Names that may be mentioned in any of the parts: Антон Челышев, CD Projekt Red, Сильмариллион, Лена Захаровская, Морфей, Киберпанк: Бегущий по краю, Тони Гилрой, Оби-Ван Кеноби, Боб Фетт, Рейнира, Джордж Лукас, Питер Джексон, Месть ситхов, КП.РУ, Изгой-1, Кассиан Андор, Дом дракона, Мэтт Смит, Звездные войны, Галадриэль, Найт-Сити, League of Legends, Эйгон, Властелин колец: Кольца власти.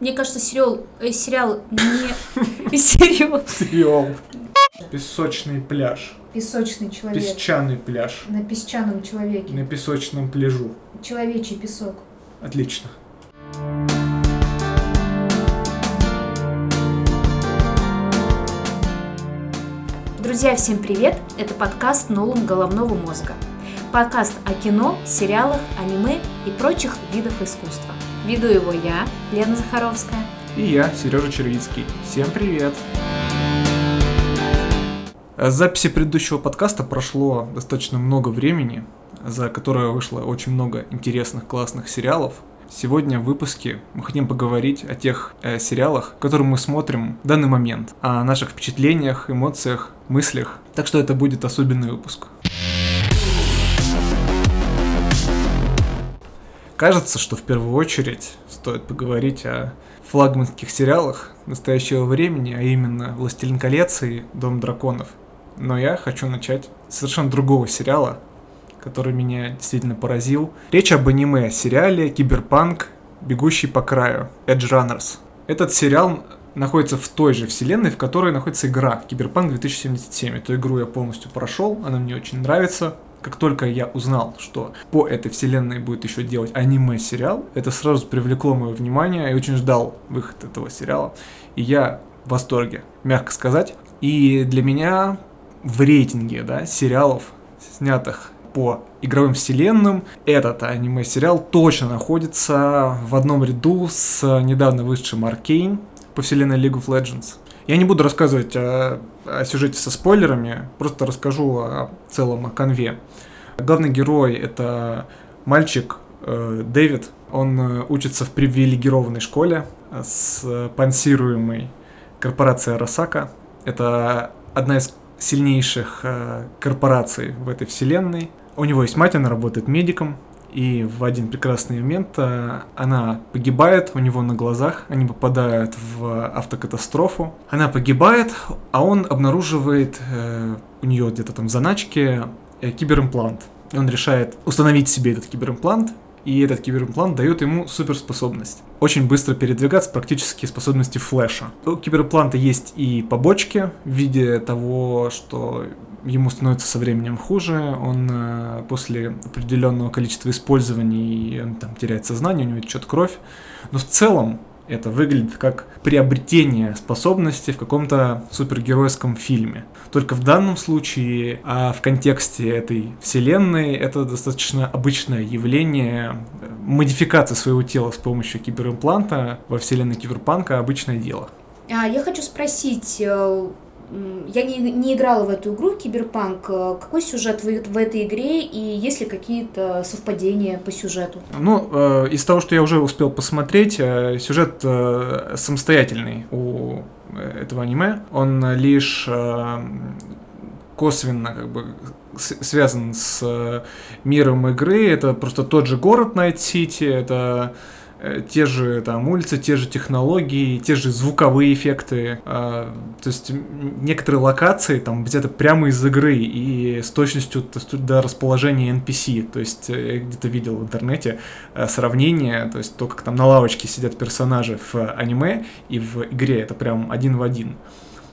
Мне кажется, сериал не... Сериал. Песочный пляж. Песочный человек. Песчаный пляж. На песчаном человеке. На песочном пляжу. Человечий песок. Отлично. Друзья, всем привет! Это подкаст «Нолан головного мозга». Подкаст о кино, сериалах, аниме и прочих видах искусства. Веду его я, Лена Захаровская. И я, Сережа Червицкий. Всем привет! С записи предыдущего подкаста прошло достаточно много времени, за которое вышло очень много интересных, классных сериалов. Сегодня в выпуске мы хотим поговорить о тех сериалах, которые мы смотрим в данный момент, о наших впечатлениях, эмоциях, мыслях. Так что это будет особенный выпуск. Кажется, что в первую очередь стоит поговорить о флагманских сериалах настоящего времени, а именно «Властелин колец» и «Дом драконов». Но я хочу начать с совершенно другого сериала, который меня действительно поразил. Речь об аниме-сериале «Киберпанк: Бегущий по краю» Edge Runners. Этот сериал находится в той же вселенной, в которой находится игра «Киберпанк 2077». Эту игру я полностью прошел, она мне очень нравится. Как только я узнал, что по этой вселенной будет еще делать аниме-сериал, это сразу привлекло мое внимание, я очень ждал выход этого сериала. И я в восторге, мягко сказать. И для меня в рейтинге, да, сериалов, снятых по игровым вселенным, этот аниме-сериал точно находится в одном ряду с недавно вышедшим Arcane по вселенной League of Legends. Я не буду рассказывать о сюжете со спойлерами, просто расскажу в целом о конве. Главный герой — это мальчик Дэвид. Он учится в привилегированной школе, спонсируемой корпорацией Арасака. Это одна из сильнейших корпораций в этой вселенной. У него есть мать, она работает медиком, и в один прекрасный момент она погибает у него на глазах, они попадают в автокатастрофу. Она погибает, а он обнаруживает у нее где-то там в заначке киберимплант. И он решает установить себе этот киберимплант, и этот киберимплант дает ему суперспособность. Очень быстро передвигаться, практически способности Флэша. У киберимпланта есть и побочки в виде того, что ему становится со временем хуже, он после определенного количества использований он, там, теряет сознание, у него течет кровь. Но в целом это выглядит как приобретение способности в каком-то супергеройском фильме. Только в данном случае, а в контексте этой вселенной, это достаточно обычное явление. Модификация своего тела с помощью киберимпланта во вселенной Киберпанка — обычное дело. Я хочу спросить... Я не играла в эту игру, в Киберпанк. Какой сюжет в этой игре и есть ли какие-то совпадения по сюжету? Из того, что я уже успел посмотреть, сюжет самостоятельный у этого аниме. Он лишь косвенно связан с миром игры. Это просто тот же город Найт-Сити, это... те же там улицы, те же технологии, те же звуковые эффекты. То есть некоторые локации там где-то прямо из игры и с точностью до расположения NPC. То есть я где-то видел в интернете сравнение, то есть то, как там на лавочке сидят персонажи в аниме и в игре, это прям один в один.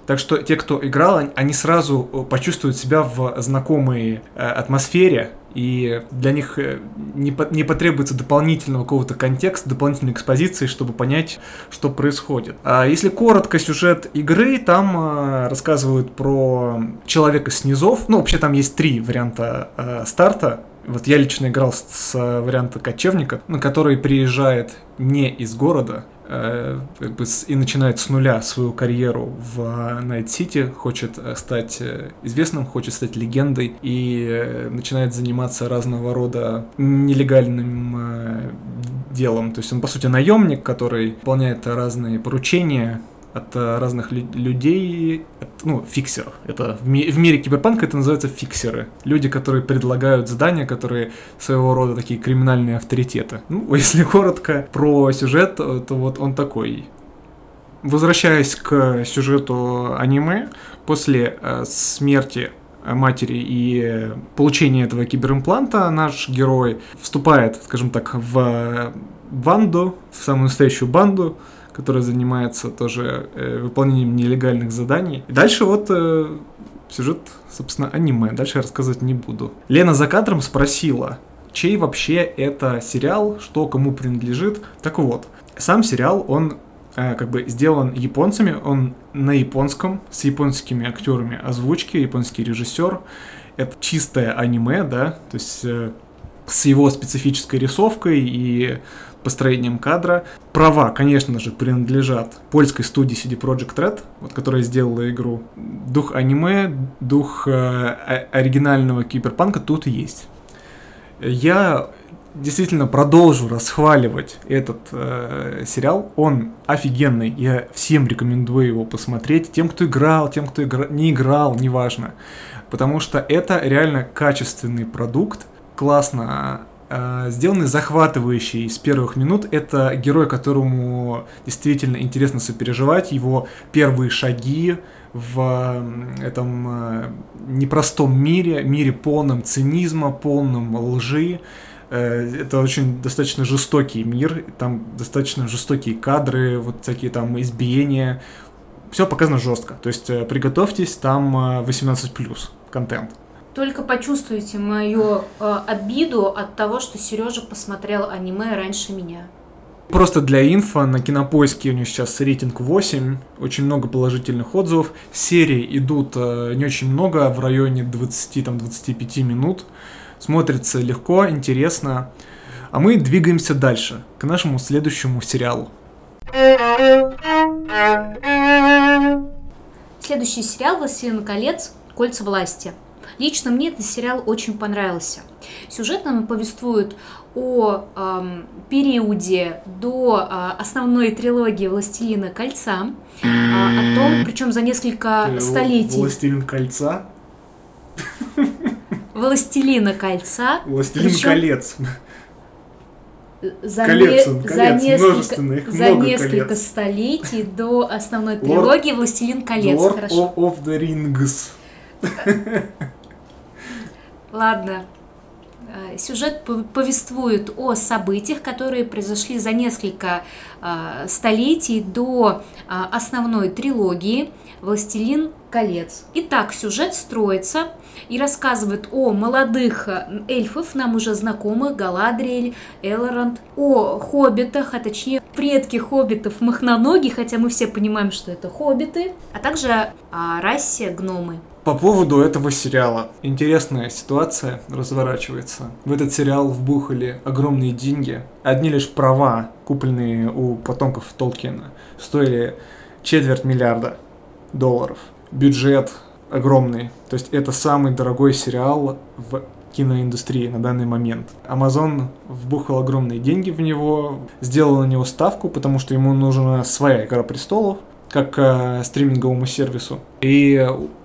Так что те, кто играл, они сразу почувствуют себя в знакомой атмосфере, и для них не потребуется дополнительного какого-то контекста, дополнительной экспозиции, чтобы понять, что происходит. А если коротко сюжет игры, там рассказывают про человека с низов. Вообще там есть три варианта старта. Вот я лично играл с варианта кочевника, который приезжает не из города, и начинает с нуля свою карьеру в Найт-Сити, хочет стать известным, хочет стать легендой и начинает заниматься разного рода нелегальным делом. То есть он, по сути, наемник, который выполняет разные поручения от разных людей, фиксеров. Это в мире киберпанка это называется фиксеры. Люди, которые предлагают задания, которые своего рода такие криминальные авторитеты. Если коротко про сюжет, то вот он такой. Возвращаясь к сюжету аниме, после смерти матери и получения этого киберимпланта, наш герой вступает, скажем так, в банду, в самую настоящую банду, которая занимается тоже выполнением нелегальных заданий. И дальше вот сюжет, собственно, аниме. Дальше я рассказывать не буду. Лена за кадром спросила, чей вообще это сериал, что кому принадлежит. Так вот, сам сериал, он как бы сделан японцами, он на японском, с японскими актерами озвучки, японский режиссер. Это чистое аниме, да, то есть с его специфической рисовкой и построением кадра. Права, конечно же, принадлежат польской студии CD Projekt Red, вот, которая сделала игру. Дух аниме, дух оригинального киберпанка тут есть. Я действительно продолжу расхваливать этот сериал. Он офигенный, я всем рекомендую его посмотреть. Тем, кто играл, тем, кто не играл, неважно. Потому что это реально качественный продукт, классно сделанный, захватывающий с первых минут. Это герой, которому действительно интересно сопереживать, его первые шаги в этом непростом мире, мире полном цинизма, полном лжи. Это очень достаточно жестокий мир, там достаточно жестокие кадры, вот всякие там избиения. Все показано жестко, то есть приготовьтесь, там 18+ контент. Только почувствуйте мою обиду от того, что Сережа посмотрел аниме раньше меня. Просто для инфо, на Кинопоиске у него сейчас рейтинг 8, очень много положительных отзывов. Серии идут не очень много, в районе 20-25 минут. Смотрится легко, интересно. А мы двигаемся дальше, к нашему следующему сериалу. Следующий сериал «Властелин колец: Кольца власти». Лично мне этот сериал очень понравился. Сюжетно он повествует о периоде до основной трилогии «Властелина кольца», о том, причем за несколько столетий. «Властелин кольца»? «Властелина кольца». «Властелин колец». За несколько столетий до основной трилогии «Властелин колец». Lord of the Rings. Ладно. Сюжет повествует о событиях, которые произошли за несколько столетий до основной трилогии «Властелин колец». Итак, сюжет строится и рассказывает о молодых эльфов, нам уже знакомых, Галадриэль, Элронд, о хоббитах, а точнее предки хоббитов махноноги, хотя мы все понимаем, что это хоббиты, а также о расе гномы. По поводу этого сериала. Интересная ситуация разворачивается. В этот сериал вбухали огромные деньги. Одни лишь права, купленные у потомков Толкина, стоили $250 миллиона. Бюджет огромный. То есть это самый дорогой сериал в киноиндустрии на данный момент. Amazon вбухал огромные деньги в него, сделал на него ставку, потому что ему нужна своя «Игра престолов», как стриминговому сервису. И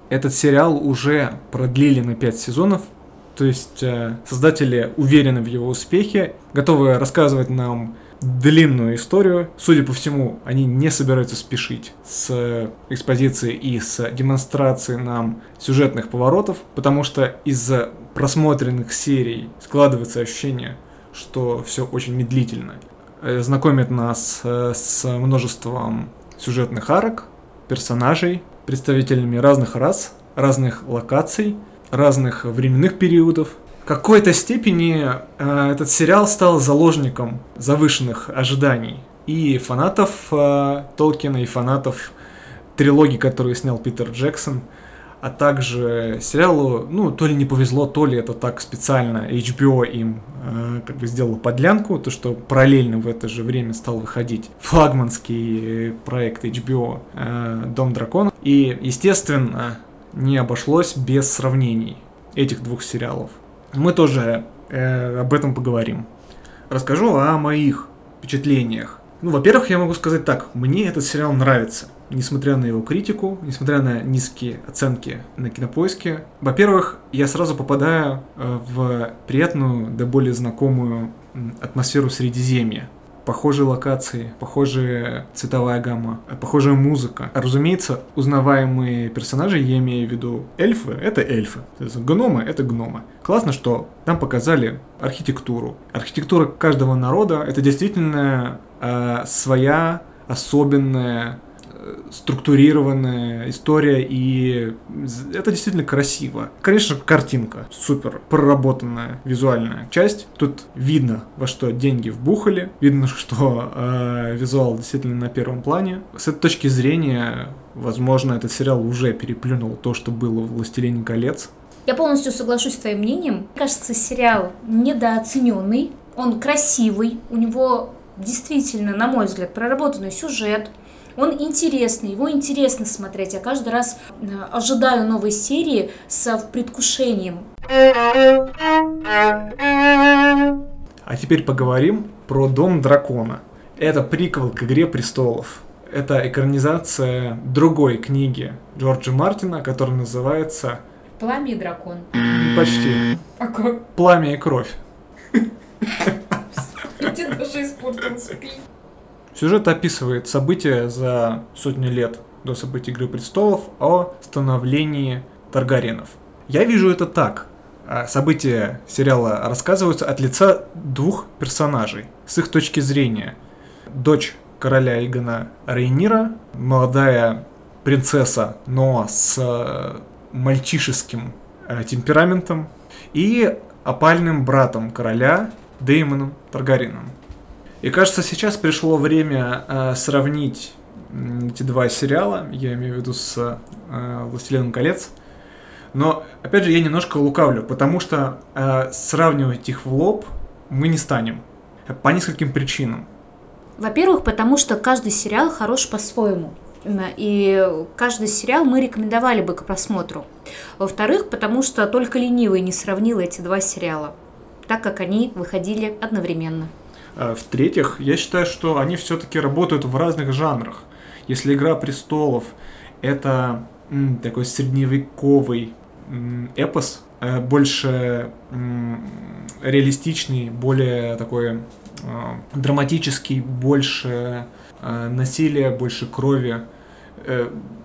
этот сериал уже продлили на 5 сезонов, то есть создатели уверены в его успехе, готовы рассказывать нам длинную историю. Судя по всему, они не собираются спешить с экспозицией и с демонстрацией нам сюжетных поворотов, потому что из-за просмотренных серий складывается ощущение, что все очень медлительно. Знакомит нас с множеством сюжетных арок, персонажей, представителями разных рас, разных локаций, разных временных периодов. В какой-то степени этот сериал стал заложником завышенных ожиданий и фанатов Толкина, и фанатов трилогии, которую снял Питер Джексон, а также сериалу, ну, то ли не повезло, то ли это так специально HBO им как бы сделала подлянку, то, что параллельно в это же время стал выходить флагманский проект HBO «Дом дракона». И, естественно, не обошлось без сравнений этих двух сериалов. Мы тоже об этом поговорим. Расскажу о моих впечатлениях. Ну, во-первых, я могу сказать так, мне этот сериал нравится, несмотря на его критику, несмотря на низкие оценки на Кинопоиске. Во-первых, я сразу попадаю в приятную, да более знакомую атмосферу Средиземья. похожие локации, похожая цветовая гамма, похожая музыка. Разумеется, узнаваемые персонажи, я имею в виду эльфы, это эльфы, гномы, это гномы. Классно, что нам показали архитектуру. Архитектура каждого народа — это действительно своя особенная структурированная история, и это действительно красиво. Конечно, картинка супер проработанная визуальная часть. Тут видно, во что деньги вбухали, видно, что визуал действительно на первом плане. С этой точки зрения, возможно, этот сериал уже переплюнул то, что было в «Властелине колец». Я полностью соглашусь с твоим мнением. Мне кажется, сериал недооцененный, он красивый, у него действительно, на мой взгляд, проработанный сюжет. Он интересный, его интересно смотреть. Я каждый раз ожидаю новой серии с предвкушением. А теперь поговорим про «Дом дракона». Это приквел к «Игре престолов». Это экранизация другой книги Джорджа Мартина, которая называется... «Пламя и дракон». Почти. А как? «Пламя и кровь». Ты даже испортил спич. Сюжет описывает события за сотни лет до событий «Игры престолов» о становлении Таргариенов. Я вижу это так. События сериала рассказываются от лица двух персонажей, с их точки зрения. Дочь короля Эйгона Рейнира, молодая принцесса, но с мальчишеским темпераментом, и опальным братом короля Деймоном Таргариеном. И кажется, сейчас пришло время сравнить эти два сериала, я имею в виду с «Властелином колец». Но, опять же, я немножко лукавлю, потому что сравнивать их в лоб мы не станем. По нескольким причинам. Во-первых, потому что каждый сериал хорош по-своему. И каждый сериал мы рекомендовали бы к просмотру. Во-вторых, потому что только ленивый не сравнил эти два сериала, так как они выходили одновременно. В-третьих, я считаю, что они все-таки работают в разных жанрах. Если «Игра престолов» — это такой средневековый эпос, больше реалистичный, более такой драматический, больше насилия, больше крови.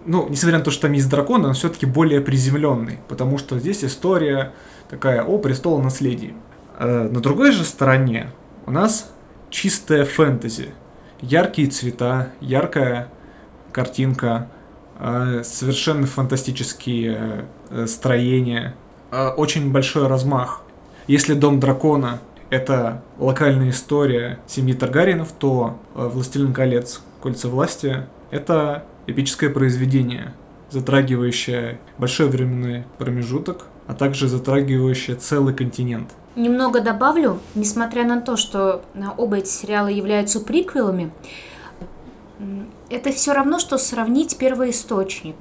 Ну, несмотря на то, что там есть дракон, он все-таки более приземленный, потому что здесь история такая о престолонаследии. На другой же стороне у нас чистая фэнтези, яркие цвета, яркая картинка, совершенно фантастические строения, очень большой размах. Если «Дом дракона» — это локальная история семьи Таргариенов, то «Властелин колец: Кольца власти» — это эпическое произведение, затрагивающее большой временный промежуток, а также затрагивающее целый континент. Немного добавлю, несмотря на то, что оба эти сериала являются приквелами, это все равно, что сравнить первоисточник.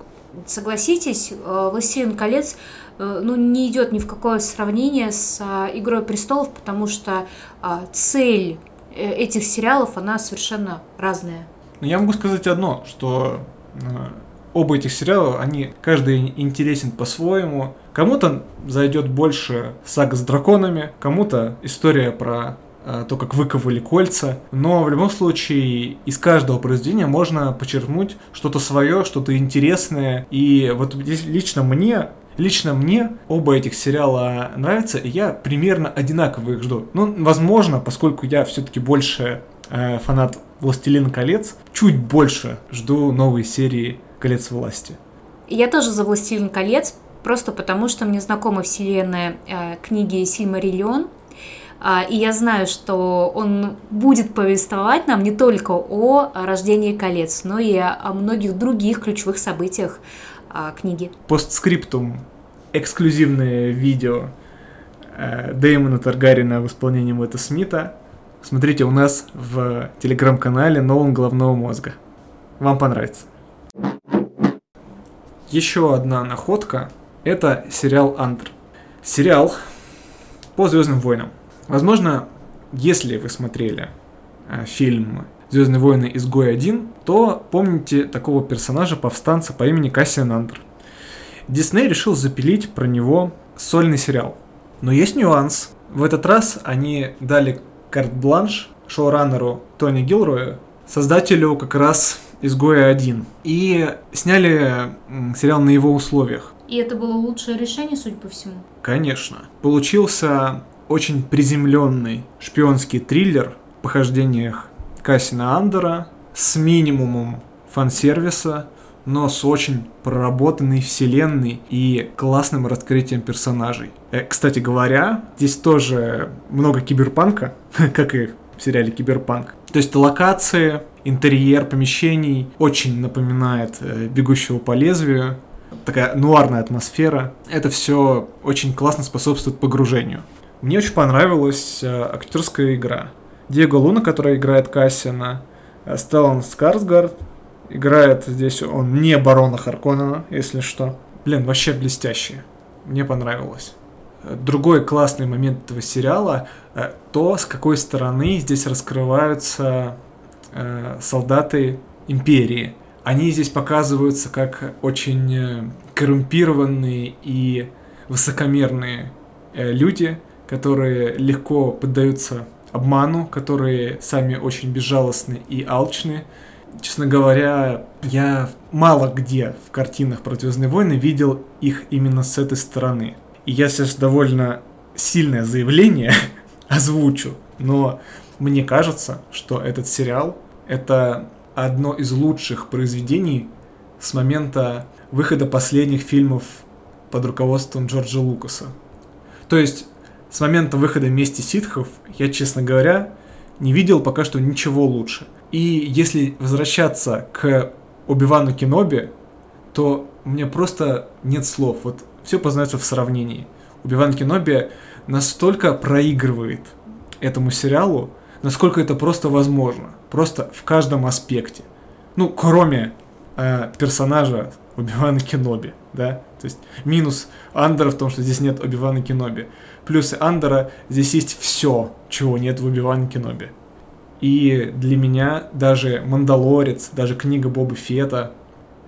Согласитесь, «Властелин колец» не идет ни в какое сравнение с «Игрой престолов», потому что цель этих сериалов, она совершенно разная. Я могу сказать одно, что оба этих сериала, они каждый интересен по-своему. Кому-то зайдет больше сага с драконами, кому-то история про то, как выковали кольца. Но в любом случае из каждого произведения можно почерпнуть что-то свое, что-то интересное. И вот здесь лично мне оба этих сериала нравятся, и я примерно одинаково их жду. Ну, возможно, поскольку я все-таки больше фанат «Властелин колец», чуть больше жду новые серии «Колец власти». Я тоже за «Властелин колец», просто потому что мне знакома вселенная книги «Сильмариллион», и я знаю, что он будет повествовать нам не только о рождении колец, но и о многих других ключевых событиях книги. Постскриптум. Эксклюзивное видео Деймона Таргариена в исполнении Мэтта Смита. Смотрите у нас в телеграм-канале «Новом головного мозга». Вам понравится. Еще одна находка – это сериал «Андор». Сериал по «Звездным войнам». Возможно, если вы смотрели фильм «Звездные войны. Изгой-1», то помните такого персонажа-повстанца по имени Кассиан Андор. Дисней решил запилить про него сольный сериал. Но есть нюанс. В этот раз они дали карт-бланш, шоураннеру Тони Гилрою, создателю как раз «Изгоя-1». И сняли сериал на его условиях. И это было лучшее решение, судя по всему? Конечно. Получился очень приземленный шпионский триллер в похождениях Кассиана Андора с минимумом фан-сервиса, но с очень проработанной вселенной и классным раскрытием персонажей. Кстати говоря, здесь тоже много киберпанка, как и в сериале «Киберпанк». То есть локации, интерьер помещений очень напоминает «Бегущего по лезвию». Такая нуарная атмосфера. Это все очень классно способствует погружению. Мне очень понравилась актерская игра. Диего Луна, которая играет Кассиана, Стеллен Скарсгард, играет здесь он не барона Харконнена, если что. Блин, вообще блестяще. Мне понравилось. Другой классный момент этого сериала – то, с какой стороны здесь раскрываются солдаты Империи. Они здесь показываются как очень коррумпированные и высокомерные люди, которые легко поддаются обману, которые сами очень безжалостны и алчны. Честно говоря, я мало где в картинах про «Звездные войны» видел их именно с этой стороны. И я сейчас довольно сильное заявление озвучу, но мне кажется, что этот сериал — это одно из лучших произведений с момента выхода последних фильмов под руководством Джорджа Лукаса. То есть с момента выхода «Мести ситхов» я, честно говоря, не видел пока что ничего лучше. И если возвращаться к Оби-Вану Кеноби, то мне просто нет слов. Вот все познается в сравнении. Оби-Ван Кеноби настолько проигрывает этому сериалу, насколько это просто возможно. Просто в каждом аспекте. Ну, кроме персонажа Оби-Вана Кеноби, да? То есть минус Андора в том, что здесь нет Оби-Вана Кеноби. Плюсы Андора, здесь есть все, чего нет в Оби-Ване Кеноби. И для меня даже «Мандалорец», даже книга Боба Фетта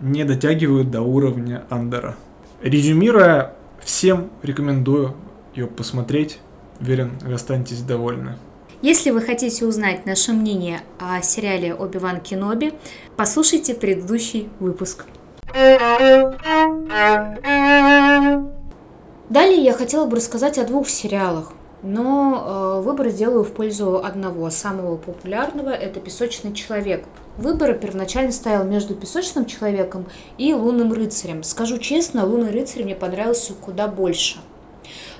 не дотягивают до уровня Андора. Резюмируя, всем рекомендую ее посмотреть. Уверен, вы останетесь довольны. Если вы хотите узнать наше мнение о сериале «Оби-Ван Кеноби», послушайте предыдущий выпуск. Далее я хотела бы рассказать о двух сериалах, но выбор сделаю в пользу одного, самого популярного – это «Песочный человек». Выбор первоначально стоял между «Песочным человеком» и «Лунным рыцарем». Скажу честно, «Лунный рыцарь» мне понравился куда больше.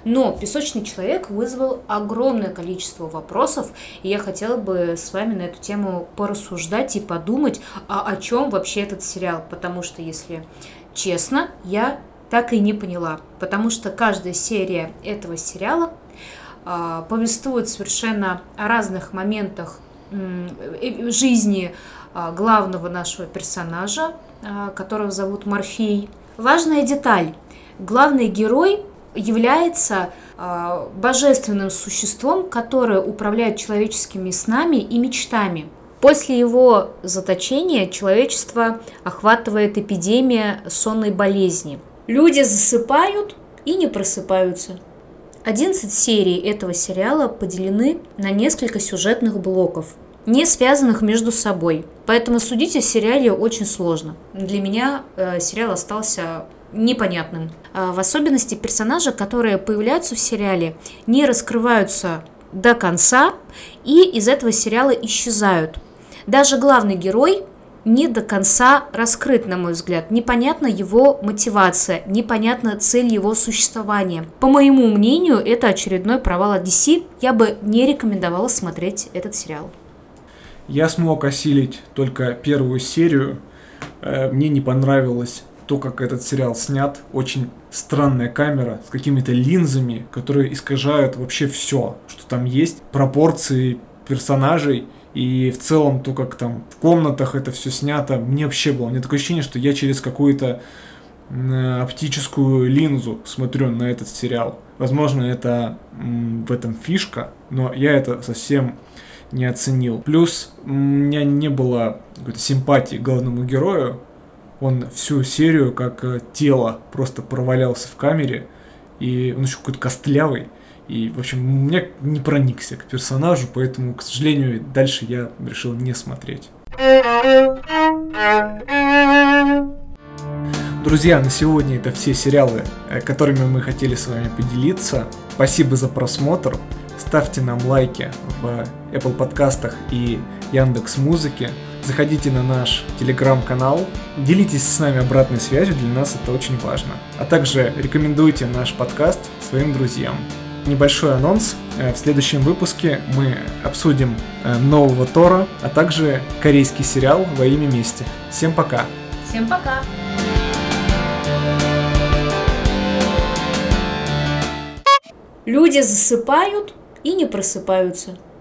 Но «Песочный человек» вызвал огромное количество вопросов, и я хотела бы с вами на эту тему порассуждать и подумать, о чем вообще этот сериал, потому что, если честно, я так и не поняла, потому что каждая серия этого сериала повествует совершенно о разных моментах жизни главного нашего персонажа, которого зовут Морфей. Важная деталь. Главный герой является божественным существом, которое управляет человеческими снами и мечтами. После его заточения человечество охватывает эпидемия сонной болезни. Люди засыпают и не просыпаются. 11 серий этого сериала поделены на несколько сюжетных блоков, не связанных между собой. Поэтому судить о сериале очень сложно. Для меня сериал остался непонятным. В особенности персонажи, которые появляются в сериале, не раскрываются до конца и из этого сериала исчезают. Даже главный герой не до конца раскрыт, на мой взгляд. Непонятна его мотивация, непонятна цель его существования. По моему мнению, это очередной провал от DC. Я бы не рекомендовала смотреть этот сериал. Я смог осилить только первую серию. Мне не понравилось то, как этот сериал снят. Очень странная камера с какими-то линзами, которые искажают вообще все, что там есть. Пропорции персонажей. И в целом, то, как там в комнатах это все снято, мне вообще было. У меня такое ощущение, что я через какую-то оптическую линзу смотрю на этот сериал. Возможно, это в этом фишка, но я это совсем не оценил. Плюс у меня не было какой-то симпатии к главному герою. Он всю серию как тело просто провалялся в камере. И он еще какой-то костлявый. И, в общем, у меня не проникся к персонажу, поэтому, к сожалению, дальше я решил не смотреть. Друзья, на сегодня это все сериалы, которыми мы хотели с вами поделиться. Спасибо за просмотр. Ставьте нам лайки в Apple подкастах и Яндекс.Музыке. Заходите на наш телеграм-канал, делитесь с нами обратной связью, для нас это очень важно. А также рекомендуйте наш подкаст своим друзьям. Небольшой анонс. В следующем выпуске мы обсудим нового Тора, а также корейский сериал «Во имя мести». Всем пока! Всем пока! Люди засыпают и не просыпаются.